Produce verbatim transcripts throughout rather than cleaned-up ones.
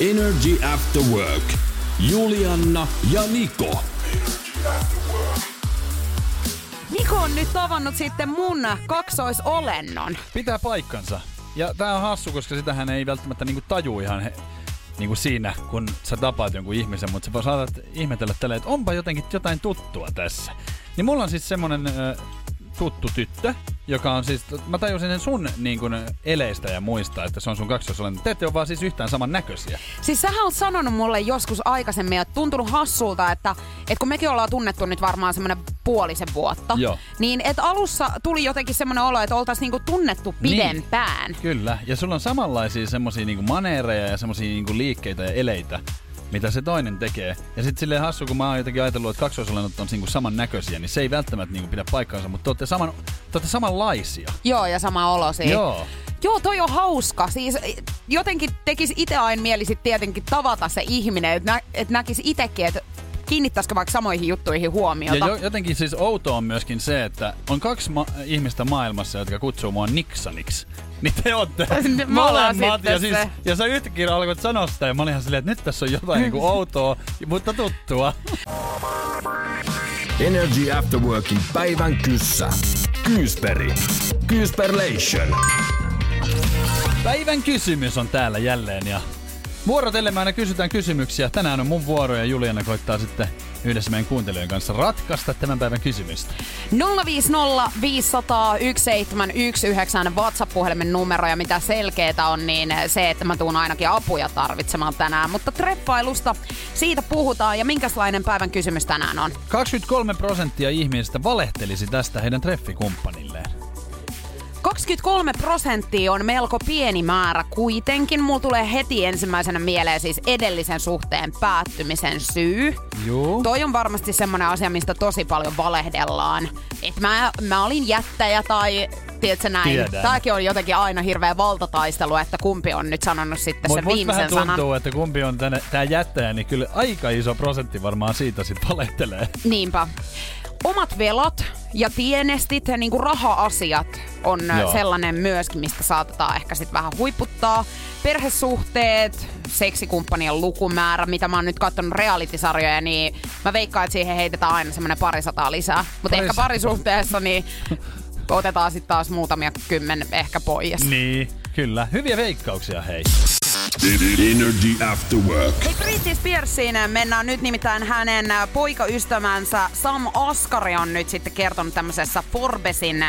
N R J Afterwork. Julianna ja Niko. Niko on nyt tavannut sitten mun kaksoisolennon. Pitää paikkansa. Ja tää on hassu, koska sitähän ei välttämättä niinku tajuu ihan he, niinku siinä, kun sä tapaat jonkun ihmisen, mutta sä saatat ihmetellä tälleen, että onpa jotenkin jotain tuttua tässä. Niin mulla on siis semmonen ö, tuttu tyttö, joka on siis, mä tajusin sen sun niin kun, eleistä ja muista, että se on sun kaksoisolento. Te ette ole vaan siis yhtään saman näköisiä. Siis sähän oot sanonut mulle joskus aikaisemmin ja tuntunut hassulta, että, että kun mekin ollaan tunnettu nyt varmaan semmoinen puolisen vuotta, joo, niin että alussa tuli jotenkin semmoinen olo, että oltaisiin niinku tunnettu pidempään. Niin, kyllä, ja sulla on samanlaisia semmoisia niinku maneereja ja semmoisia niinku liikkeitä ja eleitä, mitä se toinen tekee. Ja sit silleen hassu, kun mä oon jotenkin ajatellut, että kaksoisolennot on niinku samannäköisiä, niin se ei välttämättä niinku pidä paikkaansa, mutta te ootte, saman, te ootte samanlaisia. Joo, ja sama olosia. Joo. Joo, toi on hauska. Siis jotenkin tekis ite aina mieli sit tietenkin tavata se ihminen, että nä- et näkis itekin, että kiinnittäisikö vaikka samoihin juttuihin huomiota. Ja jo, jotenkin siis outoa on myöskin se, että on kaksi ma- ihmistä maailmassa, jotka kutsuu mua Niksaniksi. Niin te ootte molemmat. Ja, siis, ja sä yhtäkkiä alkoit sanoa sitä ja mä olin ihan silleen, että nyt tässä on jotain niinku outoa, mutta tuttua. N R J Afterworkin päivän kyssä. Kyysperi. Kyysperlation. Päivän kysymys on täällä jälleen ja vuorotellemme aina kysytään kysymyksiä. Tänään on mun vuoro ja Juliana koittaa sitten yhdessä meidän kuuntelijoiden kanssa ratkaista tämän päivän kysymystä. nolla viisi nolla viisi nolla nolla yksi seitsemän yksi yhdeksän WhatsApp-puhelimen numero ja mitä selkeetä on, niin se, että mä tuun ainakin apuja tarvitsemaan tänään. Mutta treffailusta siitä puhutaan ja minkälainen päivän kysymys tänään on? kaksikymmentäkolme prosenttia ihmisistä valehtelisi tästä heidän treffikumppanilleen. kaksikymmentäkolme prosenttia on melko pieni määrä kuitenkin. Mulla tulee heti ensimmäisenä mieleen siis edellisen suhteen päättymisen syy. Joo. Toi on varmasti semmoinen asia, mistä tosi paljon valehdellaan. Et mä, mä olin jättäjä tai tiedätkö näin. Tiedän. Tääkin on jotenkin aina hirveä valtataistelu, että kumpi on nyt sanonut sitten mut sen viimeisen sanan. Mut vähän tuntuu, että kumpi on tänne, tää jättäjä, niin kyllä aika iso prosentti varmaan siitä sit valehtelee. Niinpä. Omat velat ja tienestit ja niinku raha-asiat on joo, sellainen myöskin, mistä saatetaan ehkä sit vähän huiputtaa. Perhesuhteet, seksikumppanien lukumäärä, mitä mä oon nyt katsonut reality-sarjoja, niin mä veikkaan, että siihen heitetään aina semmoinen parisataa lisää. Mutta Paris... ehkä parisuhteessa niin otetaan sitten taas muutamia kymmen ehkä pois. Niin, kyllä. Hyviä veikkauksia, hei. N R J Afterwork. Hei, Britney Spearsiin mennään nyt, nimittäin hänen poikaystävänsä Sam Asghari on nyt sitten kertonut tämmöisessä Forbesin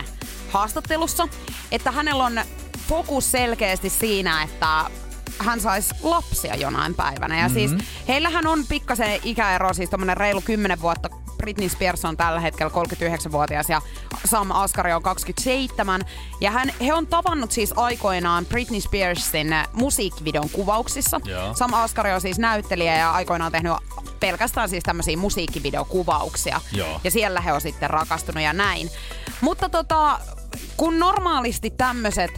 haastattelussa, että hänellä on fokus selkeästi siinä, että hän saisi lapsia jonain päivänä. Ja mm-hmm. siis heillähän on pikkasen ikäero, siis tommonen reilu kymmenen vuotta. Britney Spears on tällä hetkellä kolmekymmentäyhdeksänvuotias ja Sam Asghari on kaksikymmentäseitsemän. Ja hän, he on tavannut siis aikoinaan Britney Spearsin musiikkivideon kuvauksissa. Yeah. Sam Asghari on siis näyttelijä ja aikoinaan tehnyt pelkästään siis tämmöisiä musiikkivideokuvauksia. Yeah. Ja siellä he on sitten rakastunut ja näin. Mutta tota, kun normaalisti tämmöiset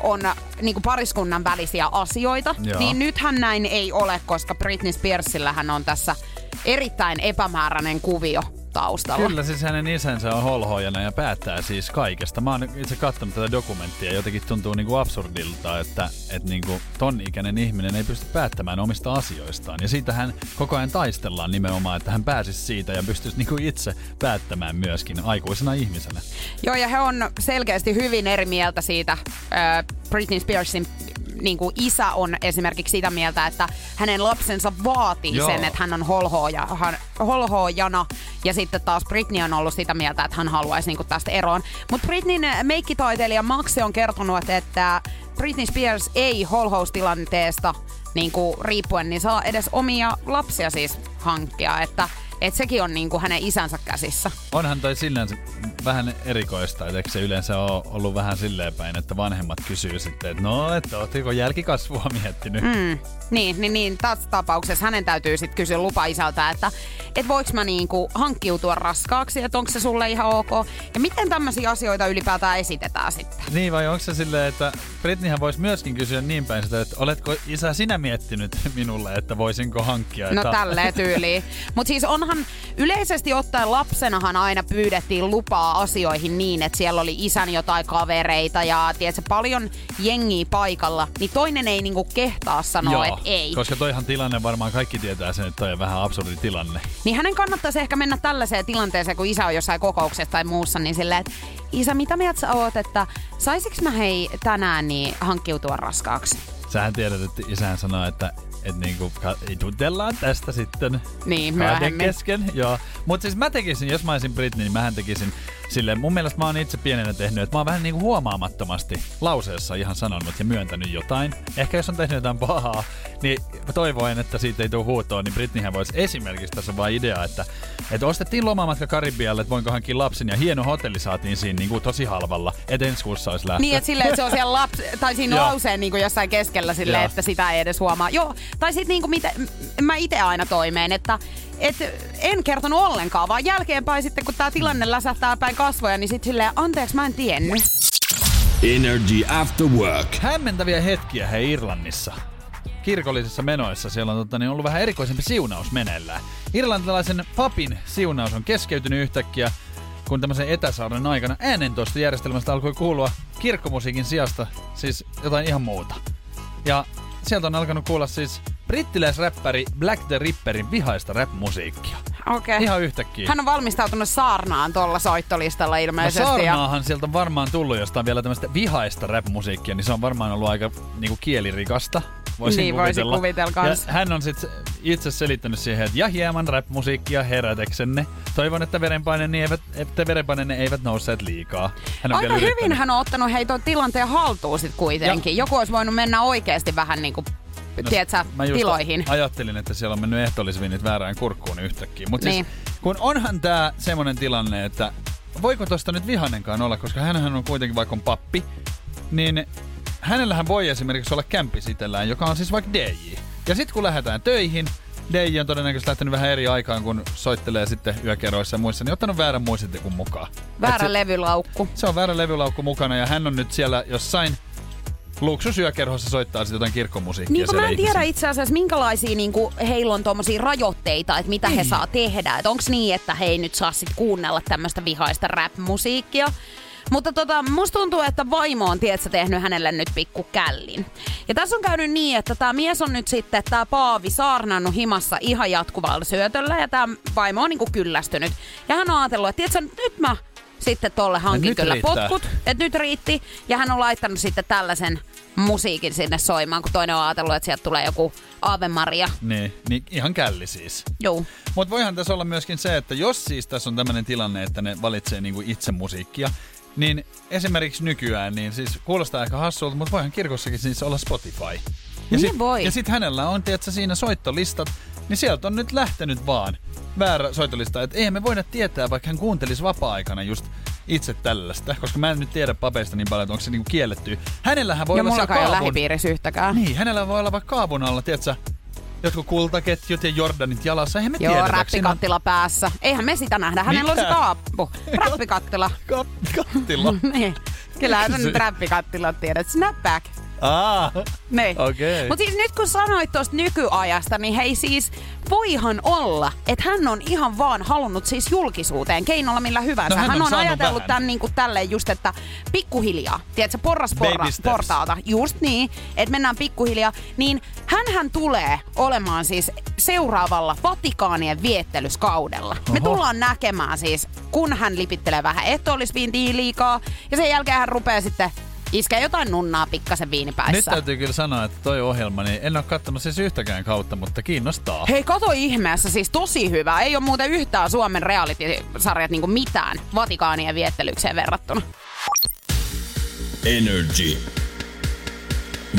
on niinku pariskunnan välisiä asioita, yeah, niin nythän näin ei ole, koska Britney Spearsillähän on tässä erittäin epämääräinen kuvio taustalla. Kyllä, siis hänen isänsä on holhoojana ja päättää siis kaikesta. Mä oon itse katsonut tätä dokumenttia ja jotenkin tuntuu niinku absurdilta, että et niinku ton ikäinen ihminen ei pysty päättämään omista asioistaan. Ja siitä hän koko ajan taistellaan nimenomaan, että hän pääsisi siitä ja pystyisi niinku itse päättämään myöskin aikuisena ihmisenä. Joo, ja he on selkeästi hyvin eri mieltä siitä äh, Britney Spearsin niin kuin isä on esimerkiksi sitä mieltä, että hänen lapsensa vaatii joo, sen, että hän on holhooja, hän, holhoojana. Ja sitten taas Britney on ollut sitä mieltä, että hän haluaisi niin kuin tästä eroon. Mutta Britneyn meikkitaiteilija Maxi on kertonut, että Britney Spears ei holhoustilanteesta niin kuin riippuen niin saa edes omia lapsia siis hankkia. Että et sekin on niin kuin hänen isänsä käsissä. Onhan toi silleen vähän erikoista, että eikö se yleensä ole ollut vähän silleen päin, että vanhemmat kysyy sitten, että no, että ootteko jälkikasvua miettinyt? Mm, niin, niin, niin, taas tapauksessa hänen täytyy sitten kysyä lupa isältä, että et voiko mä niinku hankkiutua raskaaksi, että onko se sulle ihan ok? Ja miten tämmöisiä asioita ylipäätään esitetään sitten? Niin vai onko se silleen, että Britneyhän voisi myöskin kysyä niin päin sitä, että oletko isä sinä miettinyt minulle, että voisinko hankkia? Että... No tälleen tyyliin. Mutta siis onhan yleisesti ottaen lapsenahan aina pyydettiin lupaa asioihin niin, että siellä oli isän jotain kavereita ja tiedätkö, paljon jengiä paikalla, niin toinen ei niinku kehtaa sanoa, että ei. Koska toihan tilanne varmaan kaikki tietää sen, että toi on vähän absurdi tilanne. Niin hänen kannattaisi ehkä mennä tällaiseen tilanteeseen, kun isä on jossain kokouksessa tai muussa, niin silleen, että isä, mitä mieltä sä oot, että saisiks mä hei tänään niin hankkiutua raskaaksi? Sähän tiedät, että isähän sanoo, että et niinku, jutellaan tästä sitten. Niin, myöhemmin. Kesken, joo. Mut siis mä tekisin, jos mä olisin Britney, niin mähän tekisin silleen, mun mielestä mä oon itse pienenä tehnyt, että mä oon vähän niinku huomaamattomasti lauseessa ihan sanonut ja myöntänyt jotain. Ehkä jos on tehnyt jotain pahaa, niin toivoen, että siitä ei tule huutoon, niin Britneyhän voisi esimerkiksi, tässä on vaan idea, että, että ostettiin lomamatka Karibialle, että voinko hankin lapsen, ja hieno hotelli saatiin siinä niinku tosi halvalla, että ensi kuussa olisi lähtö. Niin, että silleen, että se on siellä laps, tai siinä lauseen niinku jossain keskellä silleen, että sitä ei edes huomaa. Joo, tai sit niinku mitä, mä ite aina toimeen, että et en kertonut ollenkaan, vaan jälkeenpäin sitten, kun tää tilanne läsähtää päin kasvoja, niin sit silleen, anteeksi, mä en tiennyt. N R J Afterwork. Hämmentäviä hetkiä hei Irlannissa. Kirkollisissa menoissa siellä on totta, niin ollut vähän erikoisempi siunaus meneillään. Irlantilaisen papin siunaus on keskeytynyt yhtäkkiä, kun tämmöisen etäsaaren aikana äänentoistojärjestelmästä alkoi kuulua kirkkomusiikin sijasta siis jotain ihan muuta. Ja sieltä on alkanut kuulla siis brittiläisräppäri Black The Ripperin vihaista rap-musiikkia. Okei. Okay. Ihan yhtäkkiä. Hän on valmistautunut saarnaan tuolla soittolistalla ilmeisesti. No saarnaahan ja... sieltä on varmaan tullut jostain vielä tämmöistä vihaista rap-musiikkia, niin se on varmaan ollut aika niinku kielirikasta. Voisin niin, kuvitella. Voisin kuvitella kans. Ja hän on sitten itse selittänyt siihen, että ja hieman rap-musiikkia heräteksenne. Toivon, että verenpaineeni eivät, että verenpaineeni eivät nousseet liikaa. Hän on aika hyvin yrittänyt. Hän on ottanut hei tuon tilanteen haltuun sitten kuitenkin. Ja. Joku olisi voinut mennä oikeasti vähän niinku... No, tiedätkö, mä just tiloihin. Ajattelin, että siellä on mennyt ehtoollisviinit väärään kurkkuun yhtäkkiä. Mutta niin. Siis, kun onhan tää semmonen tilanne, että voiko tosta nyt vihanenkaan olla, koska hänhän on kuitenkin vaikka on pappi, niin hänellähän voi esimerkiksi olla kämpis itsellään, joka on siis vaikka D J. Ja sit kun lähdetään töihin, D J on todennäköisesti lähtenyt vähän eri aikaan, kun soittelee sitten yökerroissa ja muissa, niin ottanut väärän muistitikun mukaan. Väärä se, levylaukku. Se on väärä levylaukku mukana ja hän on nyt siellä jossain... Luksusyökerhossa soittaa sitten jotain kirkkomusiikkia. Niin mä en tiedä ihmisiä. Itse asiassa, minkälaisia niinku, heillä on tuommoisia rajoitteita, että mitä ei. He saa tehdä. Että onks niin, että he ei nyt saa sit kuunnella tämmöistä vihaista rap-musiikkia. Mutta tota, musta tuntuu, että vaimo on tietsä tehnyt hänelle nyt pikku källin. Ja tässä on käynyt niin, että tää mies on nyt sitten, tää paavi saarnannut himassa ihan jatkuvalla syötöllä. Ja tää vaimo on niinku kyllästynyt. Ja hän on ajatellut, että tietsä, nyt mä... Sitten tolle hankin kyllä potkut, että nyt riitti. Ja hän on laittanut sitten tällaisen musiikin sinne soimaan, kun toinen on ajatellut, että sieltä tulee joku Ave Maria. Niin, niin ihan källi siis. Joo. Mutta voihan tässä olla myöskin se, että jos siis tässä on tämmöinen tilanne, että ne valitsee niinku itse musiikkia, niin esimerkiksi nykyään, niin siis kuulostaa aika hassulta, mutta voihan kirkossakin siis olla Spotify. Ja niin sit, voi. Ja sitten hänellä on, tiedätkö, siinä soittolistat, niin sieltä on nyt lähtenyt vaan väärä soitolista. Että eihän me voida tietää, vaikka hän kuuntelisi vapaa-aikana just itse tällaista. Koska mä en nyt tiedä papeista niin paljon, että onko se niinku kiellettyä. Hänellähän voi ja olla kaavun... Ja mullakaan ei ole lähipiirissä yhtäkään. Niin, hänellä voi olla vaikka kaavun alla, tiedätkö, jotkut kultaketjut ja Jordanit jalassa. Eihän me Joo, tiedetä. Joo, rappikattila on... päässä. Eihän me sitä nähdä. Hänellä Mitä? On se kaappu. Rappikattila. Kattila. Niin. Kyllähän on nyt rappikattila, tiedät. Snapback. Ah, okei. Mut siis nyt kun sanoit tuosta nykyajasta, niin hei siis voihan olla, että hän on ihan vaan halunnut siis julkisuuteen keinolla millä hyvänsä. No, hän, hän on, on ajatellut tämän niin kuin tälleen just, että pikkuhiljaa, tiedätkö, porras porra, portaata, just niin, että mennään pikkuhiljaa, niin hänhän tulee olemaan siis seuraavalla Vatikaanien viettelyskaudella. Oho. Me tullaan näkemään siis, kun hän lipittelee vähän ehtoollisviintiä liikaa ja sen jälkeen hän rupeaa sitten... Iskee jotain nunnaa pikkasen viinipäissä. Nyt täytyy kyllä sanoa, että toi ohjelma, niin en ole kattonut siis yhtäkään kautta, mutta kiinnostaa. Hei, kato ihmeessä, siis tosi hyvä. Ei ole muuten yhtään Suomen reality-sarjat niinku mitään Vatikaanien viettelykseen verrattuna. Energy.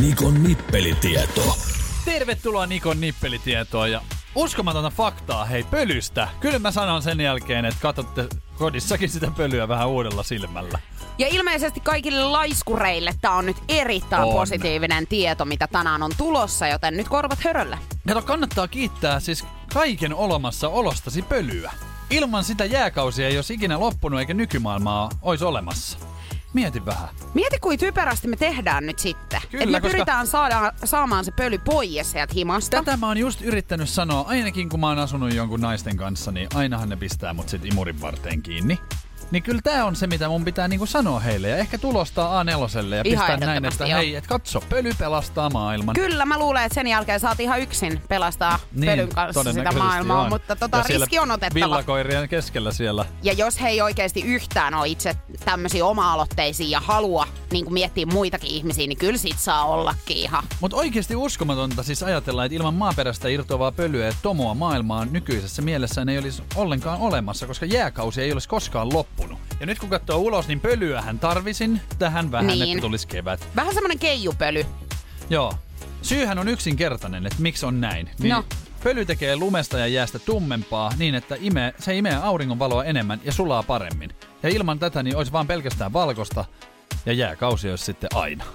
Nikon nippelitieto. Tervetuloa Nikon nippelitietoon ja uskomatonta faktaa, hei, pölystä. Kyllä mä sanon sen jälkeen, että katsotte kodissakin sitä pölyä vähän uudella silmällä. Ja ilmeisesti kaikille laiskureille tää on nyt erittäin on. positiivinen tieto, mitä tänään on tulossa, joten nyt korvat höröllä. Kato, kannattaa kiittää siis kaiken olemassa olostasi pölyä. Ilman sitä jääkausia ei olisi ikinä loppunut eikä nykymaailmaa olisi olemassa. Mieti vähän. Mieti, kuin typerästi me tehdään nyt sitten. Kyllä, että me pyritään saada, saamaan se pöly pois sieltä himasta. Tätä mä oon just yrittänyt sanoa, ainakin kun mä oon asunut jonkun naisten kanssa, niin ainahan ne pistää mut sit imurin varteen kiinni. Niin kyllä tää on se, mitä mun pitää niinku sanoa heille ja ehkä tulostaa A neloselle ja ihan pistää näin, että jo. hei, et katso, pöly pelastaa maailman. Kyllä, mä luulen, että sen jälkeen saat ihan yksin pelastaa niin, pölyn kanssa sitä maailmaa, on. mutta tota, riski on otettava. Villakoirien keskellä siellä. Ja jos he ei oikeesti yhtään ole itse tämmösiä oma-aloitteisia ja halua niin miettiä muitakin ihmisiä, niin kyllä sit saa ollakin ihan. Mut oikeesti uskomatonta siis ajatella, että ilman maaperästä irtoavaa pölyä ja tomoa maailmaa nykyisessä mielessään ei olisi ollenkaan olemassa, koska jääkausi ei olisi koskaan loppunut. Ja nyt kun katsoo ulos, niin pölyähän tarvisin tähän vähän, niin. että tulisi kevät. Vähän semmonen keijupöly. Joo. Syyhän on yksinkertainen, että miksi on näin. Niin no. Pöly tekee lumesta ja jäästä tummempaa niin, että imee, se imee auringonvaloa enemmän ja sulaa paremmin. Ja ilman tätä niin olisi vaan pelkästään valkosta ja jääkausi olisi sitten aina.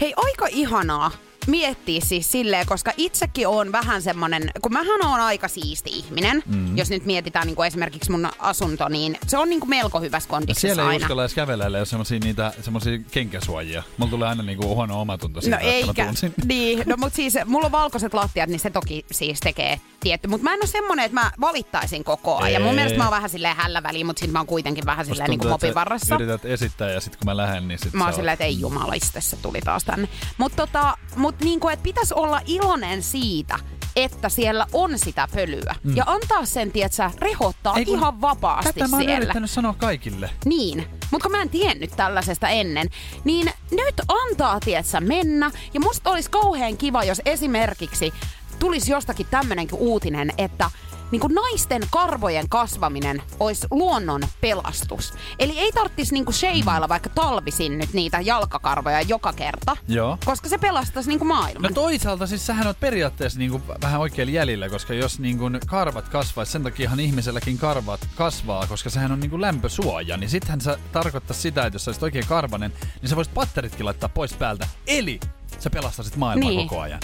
Hei, aika ihanaa. Miettii siis silleen, koska itsekin on vähän semmonen, kun mähän oon aika siisti ihminen, mm. jos nyt mietitään niin kuin esimerkiksi mun asunto, niin se on niin kuin melko hyvässä kondiksessa aina. Siellä ei uskalla edes kävellä, jos semmosia niitä semmosia kenkäsuojia. Mulla tulee aina niin kuin huono omatunto siitä, no että mä tuun sinne. Niin, no mut siis mulla on valkoiset lattiat, niin se toki siis tekee tietty. Mut mä en oo semmonen, että mä valittaisin koko ajan. Ei. Ja mun mielestä mä oon vähän silleen hällä väliin, mut sit mä oon kuitenkin vähän silleen niin kuin mopin varressa. Yrität esittää ja sit kun mä lähden, niin sit mä oon silleen, että ei jumaliste, se tuli taas tänne. Mut tota, mut Mutta niinku, pitäisi olla iloinen siitä, että siellä on sitä pölyä. Mm. Ja antaa sen, tietsä, rehottaa Ei, ihan vapaasti siellä. Tätä mä oon yrittänyt sanoa kaikille. Niin. Mutta kun mä en tiennyt tällaisesta ennen, niin nyt antaa, tietsä, mennä. Ja musta olisi kauhean kiva, jos esimerkiksi tulisi jostakin tämmönenkin uutinen, että niinku naisten karvojen kasvaminen olisi luonnon pelastus. Eli ei tarvitsisi niinku sheivailla vaikka talvisin nyt niitä jalkakarvoja joka kerta, Joo. koska se pelastaisi niinku maailman. No toisaalta siis sähän oot periaatteessa niinku vähän oikealla jäljellä, koska jos niinku karvat kasvaisi, sen takiahan ihmiselläkin karvat kasvaa, koska sehän on niinku lämpösuoja, niin sittenhän se tarkoittaisi sitä, että jos sä olisit oikein karvanen, niin sä voisit patteritkin laittaa pois päältä. Eli sä pelastasit maailmaa niin. koko ajan.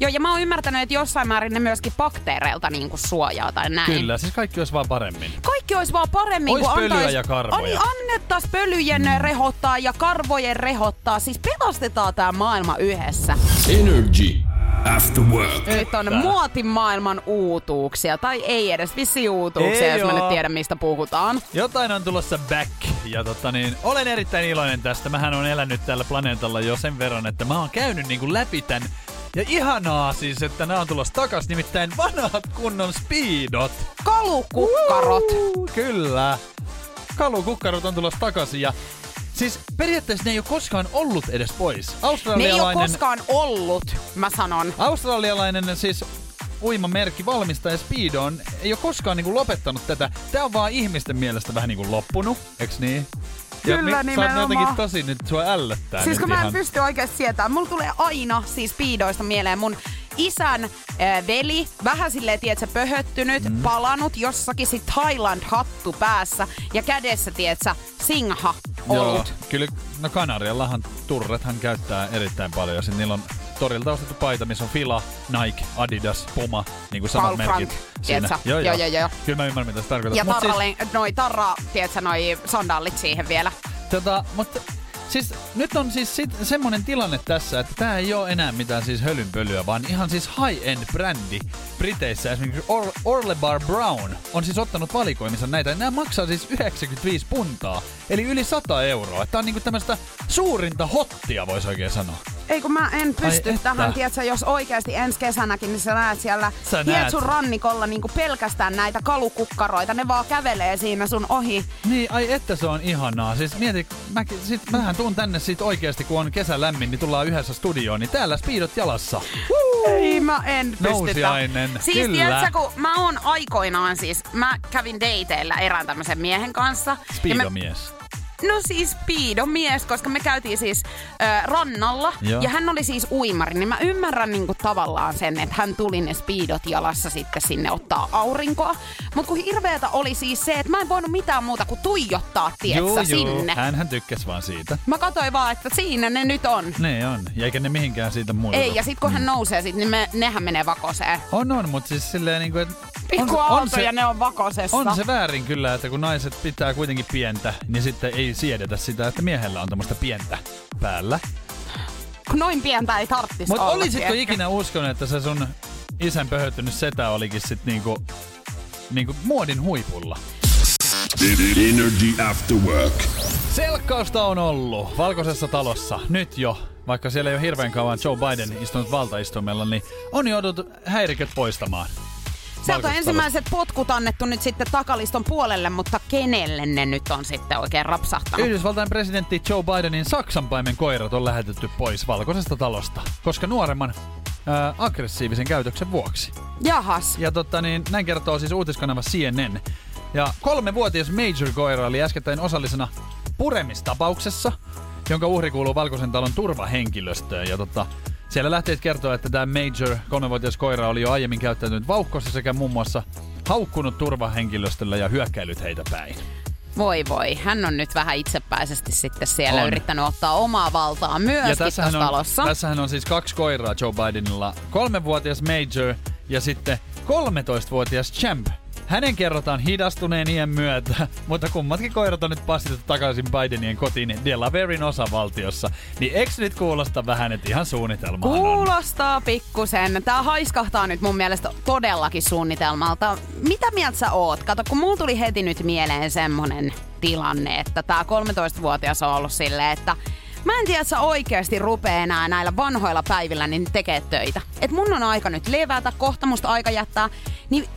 Joo, ja mä oon ymmärtänyt, että jossain määrin ne myöskin bakteereilta niin kuin suojaa tai näin. Kyllä, siis kaikki olisi vaan paremmin. Kaikki olisi vaan paremmin, ois kun antais... pölyä ja karvoja. Annettaisiin pölyjen mm. rehottaa ja karvojen rehottaa. Siis pelastetaan tää maailma yhdessä. Energy Afterwork. Nyt on muotimaailman uutuuksia. Tai ei edes vissiin uutuuksia, ei jos oo. mä nyt tiedän, mistä puhutaan. Jotain on tulossa back. Ja totta niin, olen erittäin iloinen tästä. Mähän on elänyt tällä planeetalla jo sen verran, että mä oon käynyt niin kuin läpi tän. Ja ihanaa siis, että nää on tulossa takas, nimittäin vanhat kunnon Speedot. Kalukukkarot. Uuu, kyllä. Kalukukkarot on tulossa takaisin ja siis periaatteessa ne ei ole koskaan ollut edes pois. Australialainen... Ne ei ole koskaan ollut, mä sanon. Australialainen siis uimamerkki valmistaja Speedo on, ei ole koskaan niinku lopettanut tätä. Tää on vaan ihmisten mielestä vähän niinku loppunut, eiks niin? Ja kyllä, niin sä oot jotenkin tosi nyt sua ällöttää. Siis kun mä en ihan... pysty oikeesti sietämään. Mulla tulee aina siis Speedoista mieleen mun isän äh, veli. Vähän silleen, tietsä, pöhöttynyt, mm. palanut jossakin sit Thailand-hattu päässä. Ja kädessä, tietsä, singha ollut. Joo, kyllä. No Kanariallahan turrethan käyttää erittäin paljon. Sitten niillä on torilta ostettu paita, missä on Fila, Nike, Adidas, Puma. Niin kuin samat merkit. Tietsä, joo, joo, joo, joo. Kyllä mä ymmärrän, mitä se tarkoittaa. Ja tarralle, siis... noi tarra, tietsä, noi sandaalit siihen vielä. Tota, mutta siis nyt on siis sit semmonen tilanne tässä, että tää ei oo enää mitään siis hölynpölyä, vaan ihan siis high-end brändi Briteissä. Esimerkiksi Or- Orlebar Brown on siis ottanut valikoiminsa näitä, ja nää maksaa siis yhdeksänkymmentäviisi puntaa, eli yli sata euroa. Tää on niinku tämmöstä suurinta hottia, vois oikein sanoa. Ei kun mä en pysty Ai tähän, tietsä, jos oikeesti ensi kesänäkin, niin sä näet siellä Hietsun rannikolla niinku pelkästään näitä kalukukkaroita. Ne vaan kävelee siinä sun ohi. Niin, ai että se on ihanaa. Siis mieti, mä, sit, mähän tuun tänne sit oikeesti, kun on kesä lämmin, niin tullaan yhdessä studioon, niin täällä Speedot jalassa. Ei mä en pystytä. Nousiainen, siis, kyllä. Siis tietsä, kun mä oon aikoinaan siis, mä kävin dateilla erään tämmösen miehen kanssa. Speedomies. No siis Speedo mies, koska me käytiin siis äh, rannalla. Joo. Ja hän oli siis uimari, niin mä ymmärrän niinku tavallaan sen, että hän tuli ne Speedot jalassa sitten sinne ottaa aurinkoa. Mut kun hirveetä oli siis se, että mä en voinut mitään muuta kuin tuijottaa, tietsä, sinne. Hänhän tykkäs vaan siitä. Mä katsoin vaan, että siinä ne nyt on. Ne on, ja eikä ne mihinkään siitä muuta. Ei, ja sit kun mm. hän nousee, sit, niin me, nehän menee vakoseen. On, on, mut siis silleen niinku, että... Pikku aalto ja ne on vakosessa. On se väärin kyllä, että kun naiset pitää kuitenkin pientä, niin sitten ei siedetä sitä, että miehellä on tämmöistä pientä päällä. Noin pientä ei tarttis olla. Mut olisitko tietysti ikinä uskonut, että se sun isän pöhöttynyt setä olikin sit niinku, niinku muodin huipulla? N R J Afterwork. Selkkausta on ollut Valkoisessa talossa nyt jo. Vaikka siellä ei ole hirveän kauan Joe Biden istunut valtaistumella, niin on joudut häiriköt poistamaan. Sieltä on ensimmäiset potkut annettu nyt sitten takaliston puolelle, mutta kenelle ne nyt on sitten oikein rapsahtanut? Yhdysvaltain presidentti Joe Bidenin saksanpaimen koirat on lähetetty pois Valkoisesta talosta, koska nuoremman ää, aggressiivisen käytöksen vuoksi. Jahas. Ja totta niin, näin kertoo siis uutiskanava C N N. Ja kolmevuotias Major-koira oli äskettäin osallisena puremistapauksessa, jonka uhri kuuluu Valkoisen talon turvahenkilöstöön. Ja totta, siellä lähteet kertoo, että tämä Major, kolmevuotias koira, oli jo aiemmin käyttäytynyt vauhkossa sekä muun muassa haukkunut turvahenkilöstöllä ja hyökkäillyt heitä päin. Voi voi, hän on nyt vähän itsepäisesti sitten siellä on yrittänyt ottaa omaa valtaa myöskin tässä talossa. On, tässähän on siis kaksi koiraa Joe Bidenilla, kolmevuotias Major ja sitten kolmetoistavuotias Champ. Hänen kerrotaan hidastuneen iän myötä, mutta kummatkin koirat on nyt passitettu takaisin Bidenien kotiin Delawarein osavaltiossa. Niin eks nyt kuulosta vähän, että ihan suunnitelmaa on? Kuulostaa pikkusen. Tää haiskahtaa nyt mun mielestä todellakin suunnitelmalta. Mitä mieltä sä oot? Kato, kun mulla tuli heti nyt mieleen semmonen tilanne, että tää kolmetoistavuotias on ollut silleen, että mä en tiedä, että sä oikeesti rupee enää näillä vanhoilla päivillä niin tekee töitä. Et mun on aika nyt levätä, kohta musta aika jättää. Niin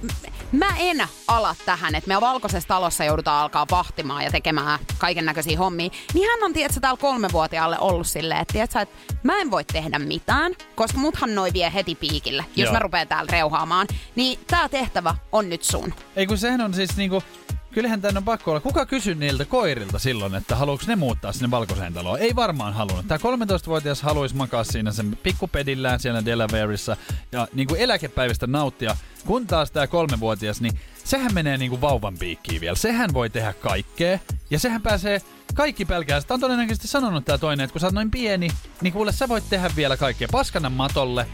mä en ala tähän, että me Valkoisessa talossa joudutaan alkaa vahtimaan ja tekemään kaiken näköisiä hommia. Niin hän on, tiedätkö, täällä kolmevuotiaalle ollut silleen, että tiedätkö, että mä en voi tehdä mitään, koska muthan noi vie heti piikille, jos Joo. mä rupean täällä reuhaamaan. Niin tää tehtävä on nyt sun. Ei kun sehän on siis niinku... Kyllähän tän on pakko olla. Kuka kysyi niiltä koirilta silloin, että haluuks ne muuttaa sinne Valkoiseen taloon? Ei varmaan halunnut. Tää kolmetoistavuotias haluaisi makaa siinä sen pikkupedillään siellä Delawareissa ja niinku eläkepäivistä nauttia. Kun taas tää kolmevuotias, niin sehän menee niinku vauvan piikkiin vielä. Sehän voi tehdä kaikkea ja sehän pääsee... Kaikki pelkää. Sitä on todennäköisesti sanonut tää toinen, että kun sä oot noin pieni, niin kuule sä voit tehdä vielä kaikkea. Paskana matolle,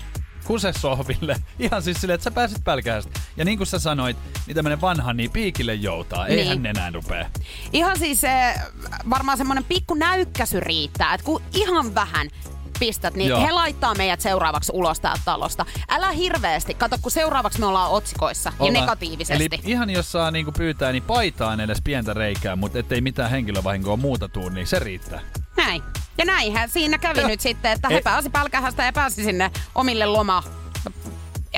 kusesohville. Ihan siis silleen, että sä pääset pälkähästä. Ja niin kuin sä sanoit, niin tämmönen vanha, niin piikille joutaa. Niin. Eihän enää rupee. Ihan siis eh, varmaan semmonen pikku näykkäsy riittää, että kun ihan vähän pistät, niin Joo. he laittaa meidät seuraavaksi ulos täältä talosta. Älä hirveästi. Kato, kun seuraavaksi me ollaan otsikoissa ollaan. Ja negatiivisesti. Eli ihan jos saa niinku pyytää, niin paitaan edes pientä reikää, mutta ettei mitään henkilövahinkoa muuta tuu, niin se riittää. Näin. Ja näinhän siinä kävi ja. Nyt sitten, että he pääsi pälkähästä ja pääsi sinne omille loma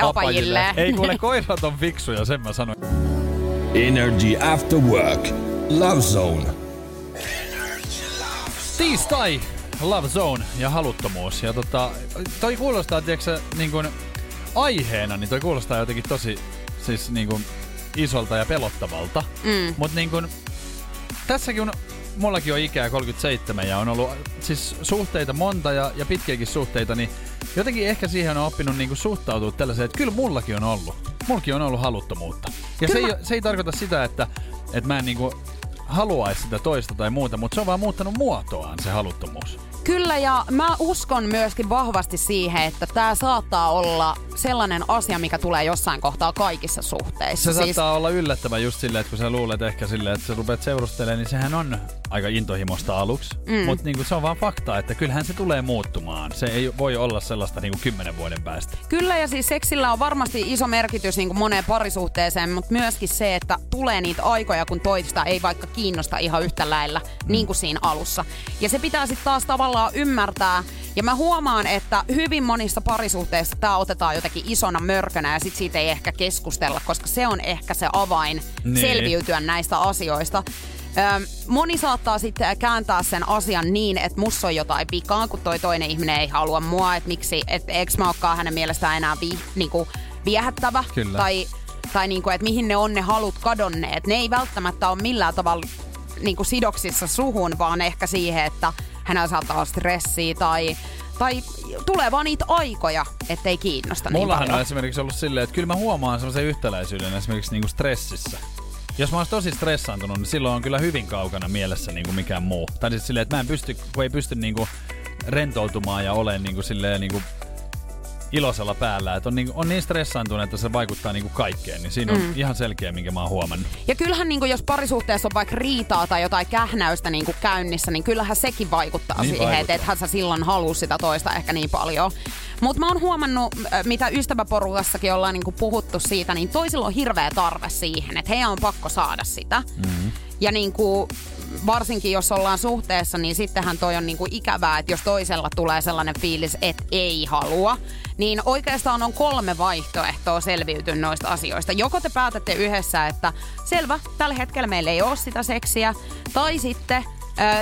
opajille. Ei kuule, koirat on fiksuja, sen mä sanoin. N R J After Work. Lovezone. Tiistai. Lovezone ja haluttomuus. Ja tota, toi kuulostaa, tiiäksä, niin kun aiheena, niin toi kuulostaa jotenkin tosi siis niin kun isolta ja pelottavalta. Mm. Mut niin kun, tässäkin on... Mullakin on ikää kolmekymmentäseitsemän ja on ollut siis suhteita monta ja, ja pitkiäkin suhteita, niin jotenkin ehkä siihen on oppinut niinku suhtautua tällaiseen, että kyllä mullakin on ollut. Mullakin on ollut haluttomuutta. Ja se ei, se ei tarkoita sitä, että, että mä en niinku haluaisi sitä toista tai muuta, mutta se on vaan muuttanut muotoaan se haluttomuus. Kyllä, ja mä uskon myöskin vahvasti siihen, että tää saattaa olla sellainen asia, mikä tulee jossain kohtaa kaikissa suhteissa. Se siis... saattaa olla yllättävä just silleen, että kun sä luulet ehkä silleen, että sä rupeat seurustelemaan, niin sehän on aika intohimosta aluksi. Mm. Mutta niinku se on vaan fakta, että kyllähän se tulee muuttumaan. Se ei voi olla sellaista niinku kymmenen vuoden päästä. Kyllä, ja siis seksillä on varmasti iso merkitys niinku moneen parisuhteeseen, mutta myöskin se, että tulee niitä aikoja, kun toista ei vaikka kiinnosta ihan yhtä lailla, mm. niin kuin siinä alussa. Ja se pitää sitten taas tavallaan ymmärtää. Ja mä huomaan, että hyvin monissa parisuhteissa tää otetaan jotenkin isona mörkönä ja sit siitä ei ehkä keskustella, koska se on ehkä se avain niin. selviytyä näistä asioista. Öö, moni saattaa sitten kääntää sen asian niin, että musta on jotain vikaa, kun toi toinen ihminen ei halua mua, että miksi, että eks mä olekaan hänen mielestään enää vi, niinku, viehättävä. Kyllä. Tai, tai niinku, että mihin ne on ne halut kadonneet. Ne ei välttämättä ole millään tavalla niin kuin sidoksissa suhun, vaan ehkä siihen, että hänellä saattaa stressiä tai... Tai tulee vaan niitä aikoja, ettei kiinnosta niin. Mullahan paljon on esimerkiksi ollut silleen, että kyllä mä huomaan semmoisen yhtäläisyyden esimerkiksi niinku stressissä. Jos mä oon tosi stressaantunut, niin silloin on kyllä hyvin kaukana mielessä niinku mikään muu. Tai siis silleen, että mä en pysty, kun ei pysty niinku rentoutumaan ja olen niinku silleen niinku iloisella päällä. Että on, niinku, on niin stressaantunut, että se vaikuttaa niinku kaikkeen. Niin siinä mm. on ihan selkeä, minkä mä oon huomannut. Ja kyllähän niinku, jos parisuhteessa on vaikka riitaa tai jotain kähnäystä niinku käynnissä, niin kyllähän sekin vaikuttaa niin siihen, että ethän sä silloin halua sitä toista ehkä niin paljon. Mutta mä oon huomannut, mitä ystäväporukassakin ollaan niinku puhuttu siitä, niin toisilla on hirveä tarve siihen, että heidän on pakko saada sitä. Mm-hmm. Ja niinku... Varsinkin jos ollaan suhteessa, niin sittenhän toi on niinku ikävää, että jos toisella tulee sellainen fiilis, että ei halua, niin oikeastaan on kolme vaihtoehtoa selviytyä noista asioista. Joko te päätätte yhdessä, että selvä, tällä hetkellä meillä ei ole sitä seksiä, tai sitten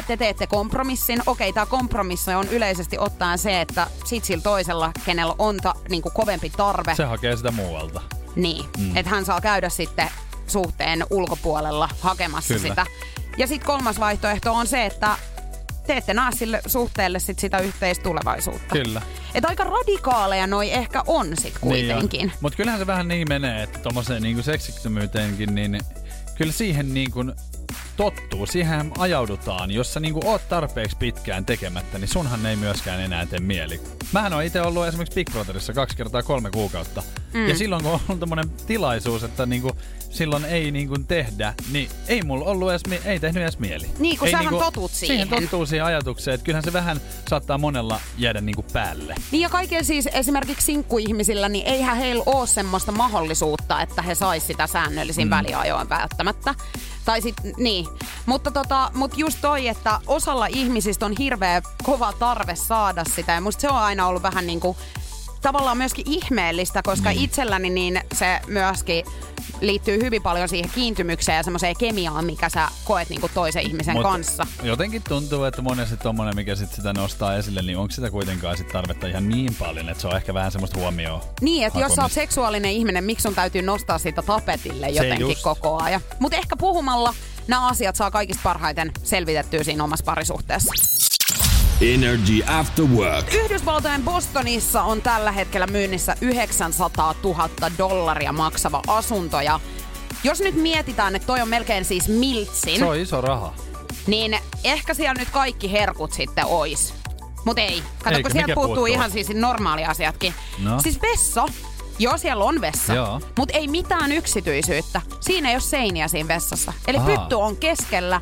te teette kompromissin. Okei, tämä kompromissi on yleisesti ottaen se, että sit sillä toisella, kenellä on ta, niinku kovempi tarve. Se hakee sitä muualta. Niin, mm. että hän saa käydä sitten suhteen ulkopuolella hakemassa Kyllä. sitä. Ja sitten kolmas vaihtoehto on se, että teette naa sille suhteelle sit sitä yhteistulevaisuutta. Kyllä. Että aika radikaaleja noi ehkä on sit kuitenkin. Niin mutta kyllähän se vähän niin menee, että tommoseen niinku seksiktömyyteenkin, niin kyllä siihen niinku tottuu. Siihen ajaudutaan. Jos sä niinku oot tarpeeksi pitkään tekemättä, niin sunhan ei myöskään enää tee mieli. Mähän oon itse ollut esimerkiksi Big Brotherissa kaksi kertaa kolme kuukautta. Mm. Ja silloin kun on ollut tommonen tilaisuus, että niinku... Silloin ei niinku tehdä, niin ei mulla ollut edes, ei tehnyt edes mieli. Niin, kun ei sähän niinku, totut siihen. Siihen tottuu siihen ajatukseen, että kyllähän se vähän saattaa monella jäädä niinku päälle. Niin ja kaikilla siis esimerkiksi sinkkuihmisillä, niin eihän heillä ole semmoista mahdollisuutta, että he sais sitä säännöllisin mm. väliajoin välttämättä. Tai sit, niin. Mutta tota, mut just toi, että osalla ihmisistä on hirveä kova tarve saada sitä. Ja musta se on aina ollut vähän niinku tavallaan myöskin ihmeellistä, koska mm. itselläni niin se myöskin... liittyy hyvin paljon siihen kiintymykseen ja semmoiseen kemiaan, mikä sä koet niinku toisen ihmisen Mut kanssa. Jotenkin tuntuu, että monesti tommonen, mikä sit sitä nostaa esille, niin onko sitä kuitenkaan sit tarvetta ihan niin paljon, että se on ehkä vähän semmoista huomioon. Niin, että jos sä oot seksuaalinen ihminen, miksi sun täytyy nostaa siitä tapetille jotenkin koko ajan. Mutta ehkä puhumalla nämä asiat saa kaikista parhaiten selvitettyä siinä omassa parisuhteessa. N R J Afterwork. Yhdysvaltojen Bostonissa on tällä hetkellä myynnissä yhdeksänsataa tuhatta dollaria maksava asunto. Ja jos nyt mietitään, että toi on melkein siis miltsin. Se on iso raha. Niin ehkä siellä nyt kaikki herkut sitten ois. Mut ei. Kato, Eikö, kun sieltä puuttuu, puuttuu ihan siis normaali asiatkin. No. Siis vessa. Joo, siellä on vessa. Joo. Mut ei mitään yksityisyyttä. Siinä ei ole seiniä siinä vessassa. Eli Aha. pytty on keskellä.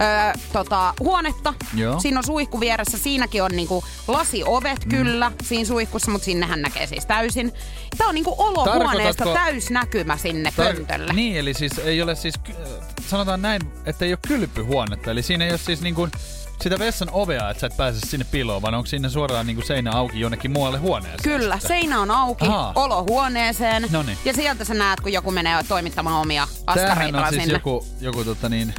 Öö, tota, huonetta. Joo. Siinä on suihku vieressä. Siinäkin on niinku lasiovet mm. kyllä siinä suihkussa, mutta sinnehän näkee siis täysin. Tää on niinku olohuoneesta täysnäkymä sinne tar- pöntölle. Niin, eli siis ei ole siis, sanotaan näin, että ei ole kylpyhuonetta. Eli siinä ei ole siis niinku sitä vessan ovea, että sä et pääse sinne piiloon, vaan onko sinne suoraan niinku seinä auki jonnekin muualle huoneeseen? Kyllä, sitten? Seinä on auki Aha. olohuoneeseen. Noniin. Ja sieltä sä näet, kun joku menee toimittamaan omia askaritaan sinne. Tämähän on siis joku, joku tota niin...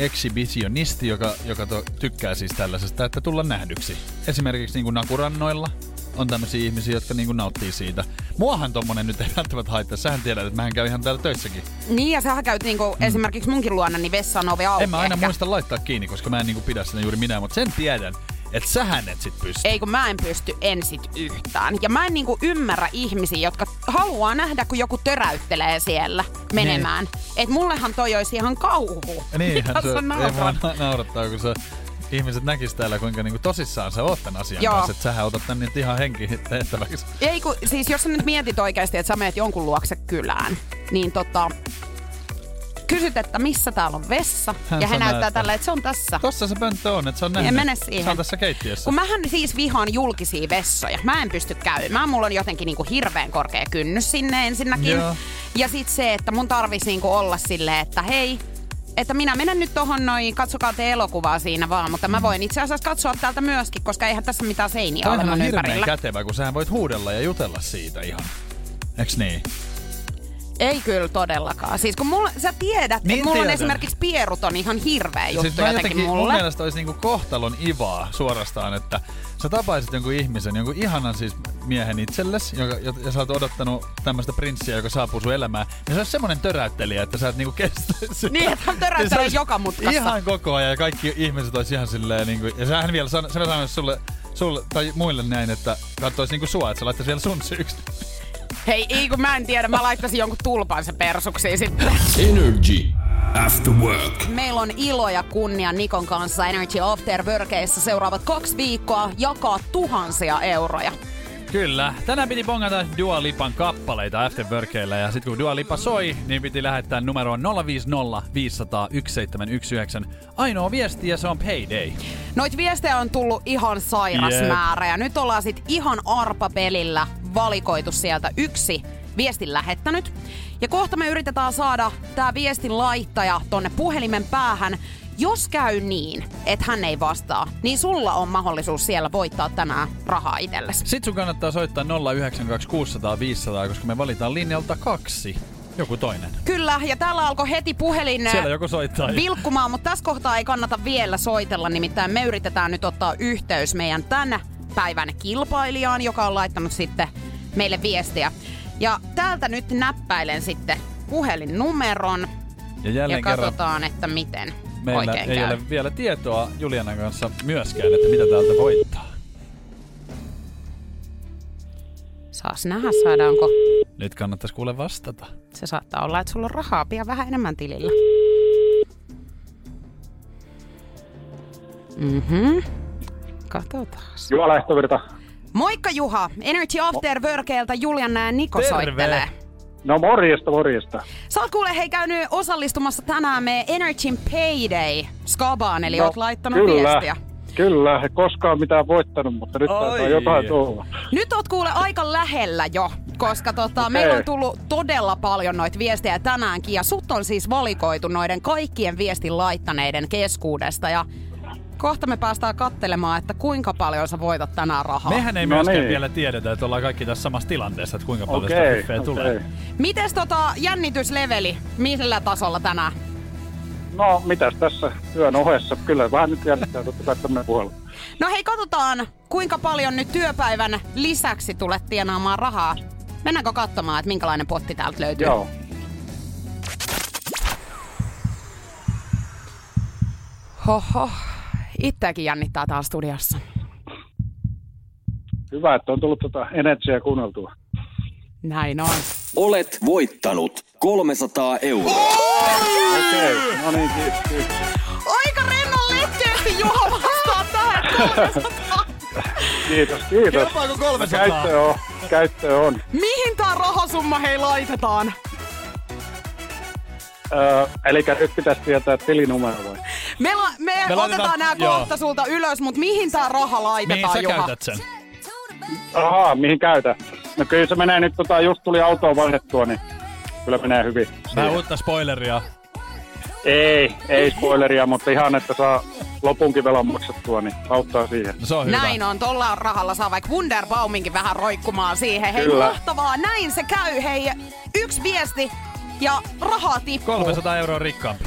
exhibitionisti, joka, joka to, tykkää siis tällaisesta, että tulla nähdyksi. Esimerkiksi niin kuin nakurannoilla on tämmöisiä ihmisiä, jotka niin kuin nauttii siitä. Muahan tommonen nyt ei välttämättä haittaa. Sähän tiedät, että mähän käyn ihan täällä töissäkin. Niin, ja sähän käyt niin kuin mm. esimerkiksi munkin luona, niin vessan ovi auki. En mä aina ehkä. muista laittaa kiinni, koska mä en niin kuin pidä sitä juuri minä, mutta sen tiedän, että sähän et sit pysty. Ei, kun mä en pysty en sit yhtään. Ja mä en niinku ymmärrä ihmisiä, jotka haluaa nähdä, kun joku töräyttelee siellä menemään. Niin. Et mullehan toi olisi ihan kauhu. Niinhän mitä se naurattaa. naurattaa, kun se ihmiset näkis täällä, kuinka niinku tosissaan sä oot tän asian Joo. kanssa. Että sähän otat tän nyt ihan henkiin tehtäväksi. Ei, kun siis jos sä nyt mietit oikeesti, että sä meet jonkun luokse kylään, niin tota... Kysyt, että missä täällä on vessa, Hän ja he näyttää tällä, että se on tässä. Tossa se pönttö on, että se on nähnyt. Mene siihen. Se on tässä keittiössä. Kun mähän siis vihaan julkisia vessoja. Mä en pysty käymään. Mulla on jotenkin niinku hirveän korkea kynnys sinne ensinnäkin. Joo. Ja sit se, että mun tarvisi niinku olla silleen, että hei, että minä menen nyt tohon noin, katsokaa te elokuvaa siinä vaan, mutta mä voin itse asiassa katsoa täältä myöskin, koska eihän tässä mitään seiniä ole mun ympärillä. Toihan on hirveän kätevä, kun sähän voit huudella ja jutella siitä ihan. Eiks niin? Ei kyllä todellakaan. Siis kun mulla, sä tiedät, niin että mulla tiedän. On esimerkiksi pierut on ihan hirveä juttu siis jotenkin, jotenkin mulle. Mun mielestä olisi niinku kohtalon ivaa suorastaan, että sä tapaisit jonkun ihmisen, jonkun ihanan siis miehen itsellesi ja, ja, ja sä oot odottanut tämmöistä prinssiä, joka saapuu sun elämään, niin se olisi semmoinen töräyttelijä, että sä et niinku kestäisi sitä. Niin, että hän töräyttelee joka mutkassa. Ihan koko ajan ja kaikki ihmiset olisi ihan silleen niinku, ja sähän vielä san, sanoisi sulle, sulle tai muille näin, että katsoisi niinku sua, että sä laittaisi vielä sun syyksi. Hei, ei kun mä en tiedä, mä laittaisin jonkun tulpan se persuksiin sitten. Energy After Work. Meillä on ilo ja kunnia Nikon kanssa Energy After Workissa seuraavat kaksi viikkoa jakaa tuhansia euroja. Kyllä. Tänään piti bongata Dua Lipan kappaleita After Workilla ja sitten kun Dua Lipa soi, niin piti lähettää numeroon nolla viisi nolla viisi nolla nolla yksi seitsemän yksi yhdeksän. Ainoa viesti ja se on payday. Noit viestejä on tullut ihan sairas yep. määrä ja nyt ollaan sitten ihan arpapelillä valikoitu sieltä yksi viestin lähettänyt. Ja kohta me yritetään saada tää viestin laittaja tonne puhelimen päähän. Jos käy niin, että hän ei vastaa, niin sulla on mahdollisuus siellä voittaa tänään rahaa itsellesi. Sitten sun kannattaa soittaa nolla yhdeksän kaksi kuusi nolla nolla viisi nolla nolla, koska me valitaan linjalta kaksi. Joku toinen. Kyllä, ja täällä alkoi heti puhelin joku vilkkumaan, mutta tässä kohtaa ei kannata vielä soitella. Nimittäin me yritetään nyt ottaa yhteys meidän tämän päivän kilpailijaan, joka on laittanut sitten meille viestiä. Ja täältä nyt näppäilen sitten puhelinnumeron ja, ja katsotaan, kerran. Että miten. Meillä oikein ei käy. Ole vielä tietoa Julianan kanssa myöskään, että mitä täältä voittaa. Saas nähdä, saadaanko. Nyt kannattaisi kuule vastata. Se saattaa olla, että sulla on rahaa pian vähän enemmän tilillä. Mhm. Katsotaan. Juha Lähtövirta. Moikka Juha. Energy After Workilta Juliana ja Niko terve. Soittelee. No morjesta, morjesta. Sä oot kuule hei käynyt osallistumassa tänään me Energyn Payday-skabaan, eli no, oot laittanut kyllä, viestiä. Kyllä, ei koskaan mitään voittanut, mutta nyt taitaa jotain tulla. Nyt oot kuule aika lähellä jo, koska tota, okay. meillä on tullut todella paljon noita viestejä tänäänkin, ja sut on siis valikoitu noiden kaikkien viestin laittaneiden keskuudesta, ja kohta me päästään katselemaan, että kuinka paljon sä voitat tänään rahaa. Mehän ei no myöskään niin. vielä tiedetä, että ollaan kaikki tässä samassa tilanteessa, että kuinka paljon okay, sitä hyffeä okay. tulee. Mites tota jännitysleveli? Millä tasolla tänään? No, mitäs tässä työn ohessa? Kyllä vähän nyt jännittää totta kai tämmöinen puolella. No hei, katsotaan kuinka paljon nyt työpäivän lisäksi tulet tienaamaan rahaa. Mennäänkö katsomaan, että minkälainen potti täältä löytyy? Joo. Hoho. Itseäkin jännittää taas studiossa. Hyvä, että on tullut tuota energiaa kuunneltua. Näin on. Olet voittanut kolmesataa euroa. Okei, okay, no niin, kiitos. Aika rennon letteesti Juha vastaa tähän kolmesataa. Kiitos, kiitos. Kelpaako kolmesataa? Käyttö on, käyttö on. Mihin tää rahasumma hei laitetaan? Öö, eli nyt pitäisi tietää tilinumero vai? Me, la- me, me otetaan nämä kohta sulta ylös, mutta mihin tää raha laitetaan, mihin Juha? Mihin sä käytät sen? Ahaa, mihin käytät? No kyllä se menee nyt, tota, just tuli autoa vaihdettua, niin kyllä menee hyvin. Vähän uutta spoileria. Ei, ei spoileria, mutta ihan, että saa lopunkin velan maksettua, niin auttaa siihen. No, se on hyvä. Näin on, tuolla rahalla saa vaikka Wunderbauminkin vähän roikkumaan siihen. Hei, kyllä. Mahtavaa, näin se käy, hei. Yksi viesti ja rahaa tippuu. kolmesataa euroa rikkaampi.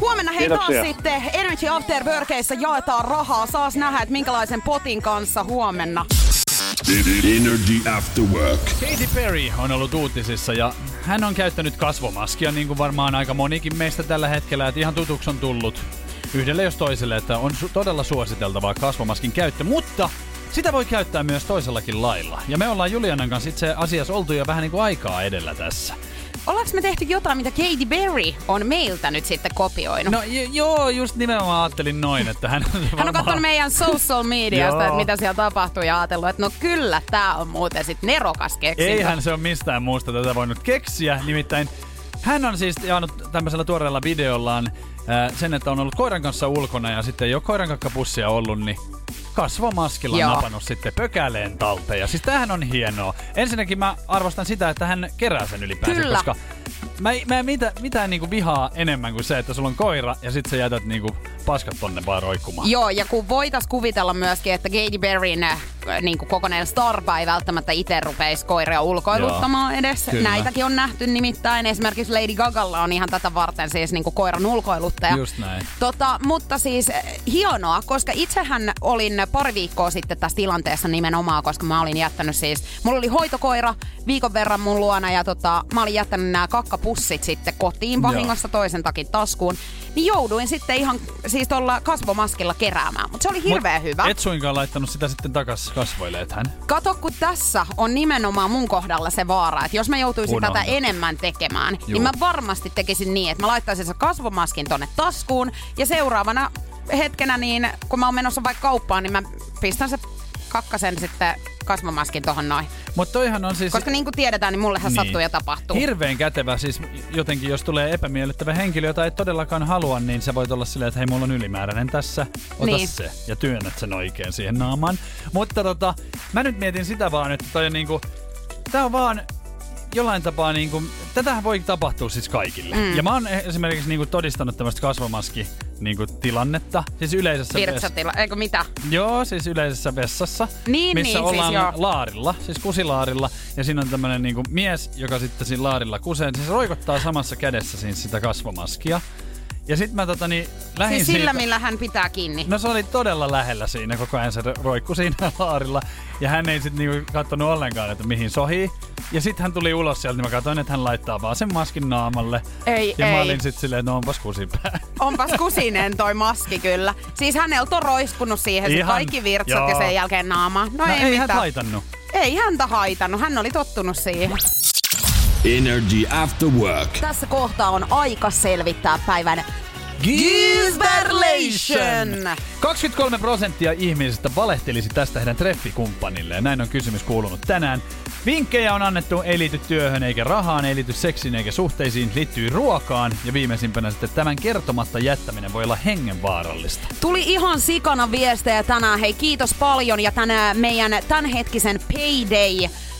Huomenna hei kiitoksia. Taas sitten Energy After Workissa jaetaan rahaa. Saas nähdä, että minkälaisen potin kanssa huomenna. Energy After Work. Katy Perry on ollut uutisissa ja hän on käyttänyt kasvomaskia, niin kuin varmaan aika monikin meistä tällä hetkellä. Että ihan tutuksi on tullut yhdelle jos toiselle, että on su- todella suositeltavaa kasvomaskin käyttö. Mutta sitä voi käyttää myös toisellakin lailla. Ja me ollaan Julianan kanssa itse asiassa oltu jo vähän niin kuin aikaa edellä tässä. Ollaanko me tehty jotain, mitä Katy Perry on meiltä nyt sitten kopioinut? No j- joo, just nimenomaan ajattelin noin, että hän on varmaan... Hän on katsonut meidän social mediasta, että mitä siellä tapahtuu ja ajatellut, että no kyllä, tää on muuten sitten nerokas keksintö. Eihän se ole mistään muusta tätä voinut keksiä, nimittäin hän on siis jaannut tämmöisellä tuoreella videollaan ää, sen, että on ollut koiran kanssa ulkona ja sitten ei ole koirankakkapussia ollut, niin... kasvomaskilla joo. napannut sitten pökäleen talteen. Ja siis tämähän on hienoa. Ensinnäkin mä arvostan sitä, että hän kerää sen ylipäänsä. Kyllä. Koska mä, mä en mitään, mitään niinku vihaa enemmän kuin se, että sulla on koira ja sit sä jätät niinku paskat tonne vaan roikkumaan. Joo, ja kun voitais kuvitella myöskin, että Katy Perryn niinku kokonainen starpa ei välttämättä ite rupeisi koiria ulkoiluttamaan edes. Kyllä. Näitäkin on nähty nimittäin. Esimerkiksi Lady Gagalla on ihan tätä varten siis niinku koiran ulkoiluttaja. Just näin. Tota, mutta siis hienoa, koska itsehän olin pari viikkoa sitten tässä tilanteessa nimenomaan, koska mä olin jättänyt siis... Mulla oli hoitokoira viikon verran mun luona ja tota, mä olin jättänyt nämä kakkapussit sitten kotiin vahingossa toisen takin taskuun. Niin jouduin sitten ihan siis tuolla kasvomaskilla keräämään, mutta se oli hirveän Mut hyvä. Et suinkaan laittanut sitä sitten takaisin kasvoille, ethän? Kato, kun tässä on nimenomaan mun kohdalla se vaara, että jos mä joutuisin Unohda. tätä enemmän tekemään, Juu. niin mä varmasti tekisin niin, että mä laittaisin se kasvomaskin tonne taskuun ja seuraavana hetkenä, niin kun mä oon menossa vaikka kauppaan, niin mä pistän se kakkasen sitten kasvomaskin tohon noin. Mut toihan on siis... Koska niin kuin tiedetään, niin mullehan niin. sattuu ja tapahtuu. Hirveän kätevä siis jotenkin, jos tulee epämiellyttävä henkilö, jota ei todellakaan halua, niin sä voit olla silleen, että hei, mulla on ylimääräinen tässä, ota niin. se ja työnnät sen oikein siihen naamaan. Mutta tota, mä nyt mietin sitä vaan, että toi on niinku, tää on vaan... Jollain tapaa, niin kuin, tätähän voi tapahtua siis kaikille. Mm. Ja mä oon esimerkiksi niin kuin, todistanut tämmöistä kasvomaskitilannetta. Niin siis yleisessä Virtsatila, vessassa. Eikö mitä? Joo, siis yleisessä vessassa, niin, missä niin, ollaan siis, laarilla, siis kusilaarilla. Ja siinä on tämmöinen niin kuin, mies, joka sitten siinä laarilla kusee. Siis roikottaa samassa kädessä siinä sitä kasvomaskia. Ja sit mä tota niin lähdin siis sillä, siitä, millä hän pitää kiinni. No se oli todella lähellä siinä, koko ajan se roikkui siinä laarilla. Ja hän ei sit niinku kattonut ollenkaan, että mihin sohii. Ja sit hän tuli ulos sieltä, niin mä katsoin, että hän laittaa vaan sen maskin naamalle. Ei, ja ei. Mä olin sit silleen, että no onpas kusipää. Onpas kusinen toi maski kyllä. Siis häneltä on roiskunut siihen Ihan, kaikki virtsat joo. ja sen jälkeen naama. No, no ei, ei hän haitannut. Ei häntä haitannut, hän oli tottunut siihen. N R J Afterwork. Tässä kohtaa on aika selvittää päivän Gisberlation. kaksikymmentäkolme prosenttia ihmisistä valehtelisi tästä heidän treffikumppanilleen. Näin on kysymys kuulunut tänään. Vinkkejä on annettu, ei liity työhön eikä rahaan, ei liity seksiin eikä suhteisiin, liittyy ruokaan. Ja viimeisimpänä sitten tämän kertomatta jättäminen voi olla hengenvaarallista. Tuli ihan sikana viestejä tänään. Hei, kiitos paljon ja tänään meidän tämänhetkisen Payday...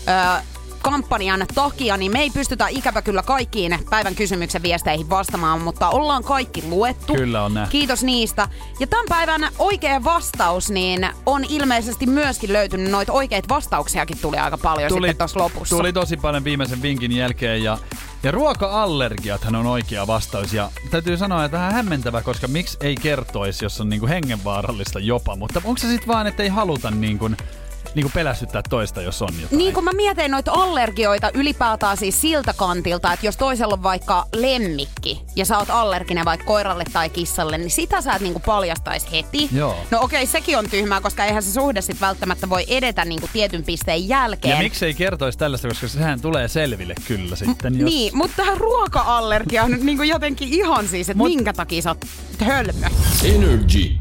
Öö, kampanjan takia, niin me ei pystytä ikävä kyllä kaikkiin päivän kysymyksen viesteihin vastaamaan, mutta ollaan kaikki luettu. Kyllä on näin. Kiitos niistä. Ja tämän päivän oikea vastaus, niin on ilmeisesti myöskin löytynyt, noita oikeita vastauksiakin tuli aika paljon tuli, sitten tuossa lopussa. Tuli tosi paljon viimeisen vinkin jälkeen ja, ja ruoka-allergiathan on oikea vastaus ja täytyy sanoa, että vähän hämmentävä, koska miksi ei kertoisi, jos on niinku hengenvaarallista jopa, mutta onko se sitten vaan, että ei haluta niinku... Niin kuin pelästyttää toista, jos on jotain. Niin kuin mä mietin noita allergioita ylipäätään siis siltä kantilta, että jos toisella on vaikka lemmikki ja sä oot allerginen vaikka koiralle tai kissalle, niin sitä sä et niin kuin paljastaisi heti. Joo. No okei, okay, sekin on tyhmää, koska eihän se suhde sit välttämättä voi edetä niin kuin tietyn pisteen jälkeen. Ja miksei kertoisi tällaista, koska sehän tulee selville kyllä sitten. M- jos... Niin, mutta tähän ruoka-allergia on nyt niin kuin jotenkin ihan siis, että Mut... minkä takia sä oot hölmö. Energy.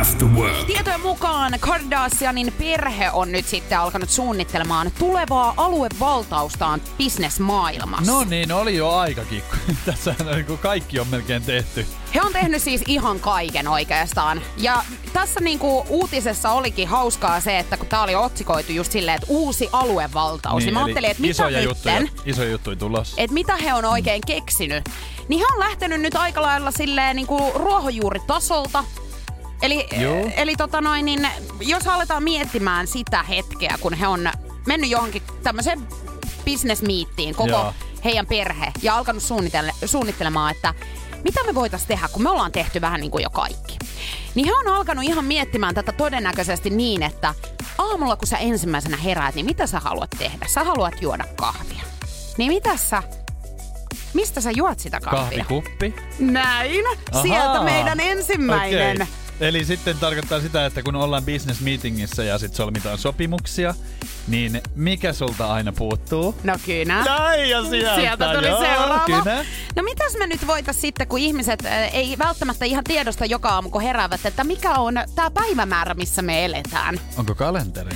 Afterwork. Tietojen mukaan Kardashianin perhe on nyt sitten alkanut suunnittelemaan tulevaa aluevaltaustaan bisnesmaailmassa. No niin, oli jo aikakin. Tässä kaikki on melkein tehty. He on tehnyt siis ihan kaiken oikeastaan. Ja tässä niinku uutisessa olikin hauskaa se, että kun tää oli otsikoitu just silleen, että uusi aluevaltaus. Niin, niin mä ajattelin, että mitä isoja juttuja, isoja juttuja tulos. Että mitä he on oikein keksinyt. Niin he on lähtenyt nyt aika lailla silleen niinku ruohonjuuritasolta. Eli, eli tota noin, niin jos aletaan miettimään sitä hetkeä, kun he on mennyt johonkin tämmöiseen business-miittiin, koko Joo. heidän perhe, ja alkanut suunnitele- suunnittelemaan, että mitä me voitaisiin tehdä, kun me ollaan tehty vähän niin kuin jo kaikki. Niin he on alkanut ihan miettimään tätä todennäköisesti niin, että aamulla kun sä ensimmäisenä heräät, niin mitä sä haluat tehdä? Sä haluat juoda kahvia. Niin mitä sä... Mistä sä juot sitä kahvia? Kahvikuppi. Näin. Ahaa. Sieltä meidän ensimmäinen... Okay. Eli sitten tarkoittaa sitä, että kun ollaan business meetingissä ja sit solmitaan sopimuksia, niin mikä sulta aina puuttuu? No kynä. Näin ja sieltä. Sieltä tuli joo, seuraava. Kynä. No mitäs me nyt voitais sitten, kun ihmiset ei välttämättä ihan tiedosta joka aamu, kun heräävät, että mikä on tää päivämäärä, missä me eletään? Onko kalenteri?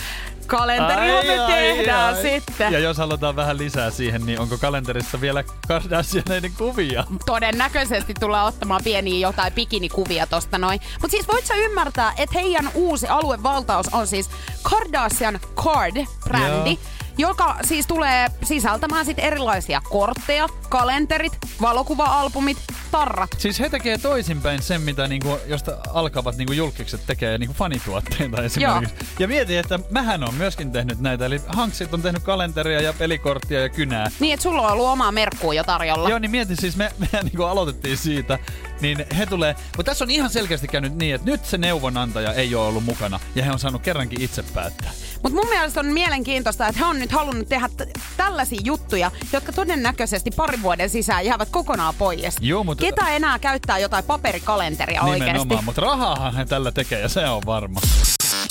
Kalenterihan me tehdään ai, ai. sitten. Ja jos halutaan vähän lisää siihen, niin onko kalenterissa vielä Kardashianeiden kuvia? Todennäköisesti tullaan ottamaan pieniä jotain bikinikuvia tosta noin. Mut siis voit sä ymmärtää, että heidän uusi aluevaltaus on siis Kardashian Card-brändi. Joo. joka siis tulee sisältämään sit erilaisia kortteja, kalenterit, valokuva-albumit, tarrat. Siis he tekee toisinpäin sen, mitä niinku, josta alkavat niinku julkikset tekee niinku fanituotteita esimerkiksi. Joo. Ja mietin, että mähän on myöskin tehnyt näitä. Eli Hanksit on tehnyt kalenteria ja pelikorttia ja kynää. Niin, että sulla on ollut omaa merkkuu jo tarjolla. Joo, niin mietin siis, me, me niinku aloitettiin siitä. Niin he tulee, mutta tässä on ihan selkeästi käynyt niin, että nyt se neuvonantaja ei ole ollut mukana ja he on saanut kerrankin itse päättää. Mutta mun mielestä on mielenkiintoista, että he on nyt halunnut tehdä t- tällaisia juttuja, jotka todennäköisesti parin vuoden sisään jäävät kokonaan pois. Joo, mut... Ketä enää käyttää jotain paperikalenteria oikeasti? Nimenomaan, mutta rahaahan he tällä tekee ja se on varma.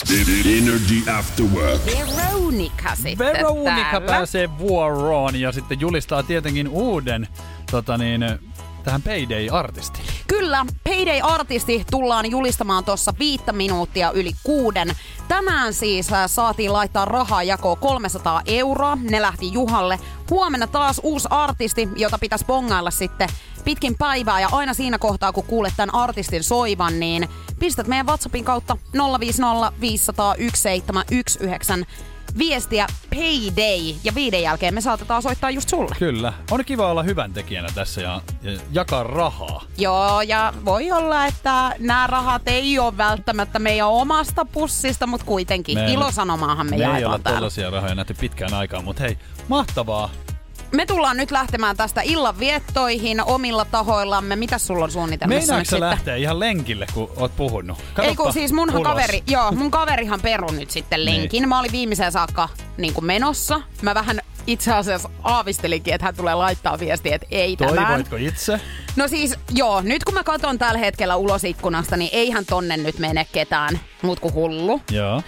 N R J Afterwork. Veronica sitten Veronica täällä. Pääsee vuoroon ja sitten julistaa tietenkin uuden tota niin... tähän Payday-artisti. Kyllä, Payday-artisti tullaan julistamaan tuossa viittä minuuttia yli kuuden. Tänään siis saatiin laittaa rahaa jakoon kolmesataa euroa. Ne lähti Juhalle. Huomenna taas uusi artisti, jota pitäisi bongailla sitten pitkin päivää. Ja aina siinä kohtaa, kun kuulet tämän artistin soivan, niin pistät meidän WhatsAppin kautta nolla viisi nolla viisi nolla yksi seitsemän yksi yhdeksän viestiä Payday, ja viiden jälkeen me saatetaan soittaa just sulle. Kyllä. On kiva olla hyvän tekijänä tässä ja, ja jakaa rahaa. Joo, ja voi olla, että nämä rahat ei ole välttämättä meidän omasta pussista, mutta kuitenkin me ilosanomaahan me, me jaetaan täällä. Me ei ole tällaisia rahoja nähty pitkään aikaan, mutta hei, mahtavaa. Me tullaan nyt lähtemään tästä illan viettoihin omilla tahoillamme. Mitäs sulla on suunnitelmissa? Meinaatko sä lähteä ihan lenkille, kun oot puhunut? Katoppa. Ei kun siis munhan kaveri, joo, mun kaverihan peru nyt sitten lenkin. Niin. Mä olin viimeiseen saakka niin kuin menossa. Mä vähän itse asiassa aavistelinkin, että hän tulee laittaa viestiä, että ei tämän. Toivoitko itse? No siis joo, nyt kun mä katson tällä hetkellä ulos ikkunasta, niin eihän tonne nyt mene ketään muut kuin hullu. Joo.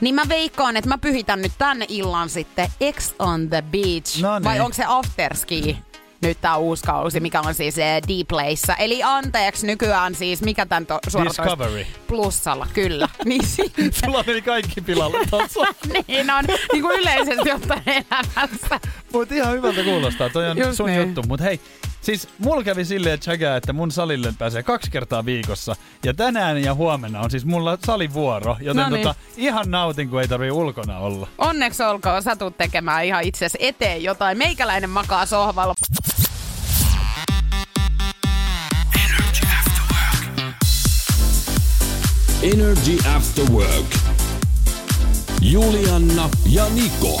Niin mä veikkaan, että mä pyhitän nyt tänne illan sitten Ex on the Beach. Noniin. Vai onko se afterski nyt tää uusi kausi, mikä on siis D-Playssä. Eli anteeksi nykyään siis, mikä tän to, suoratoista? Discovery. Plussalla, kyllä. Niin sulla meni kaikki pilalle tossa. Niin on, niin kuin yleisesti ottaen elämässä. Mut ihan hyvältä kuulostaa, toi on just sun niin juttu. Mut hei, siis mulla kävi silleen tsäkää, että mun salille pääsee kaksi kertaa viikossa. Ja tänään ja huomenna on siis mulla salivuoro, joten tota, ihan nautin, kun ei tarvii ulkona olla. Onneksi olkoon, sä tuut tekemään ihan itses eteen jotain. Meikäläinen makaa sohvalla. N R J Afterwork. N R J Afterwork. Julianna ja Niko.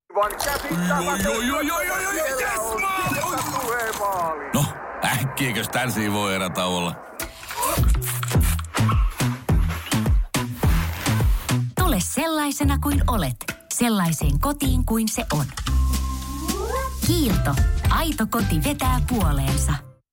No, äkkiäkös tän voi erata olla? Tule sellaisena kuin olet, sellaiseen kotiin kuin se on. Kiilto. Aito koti vetää puoleensa.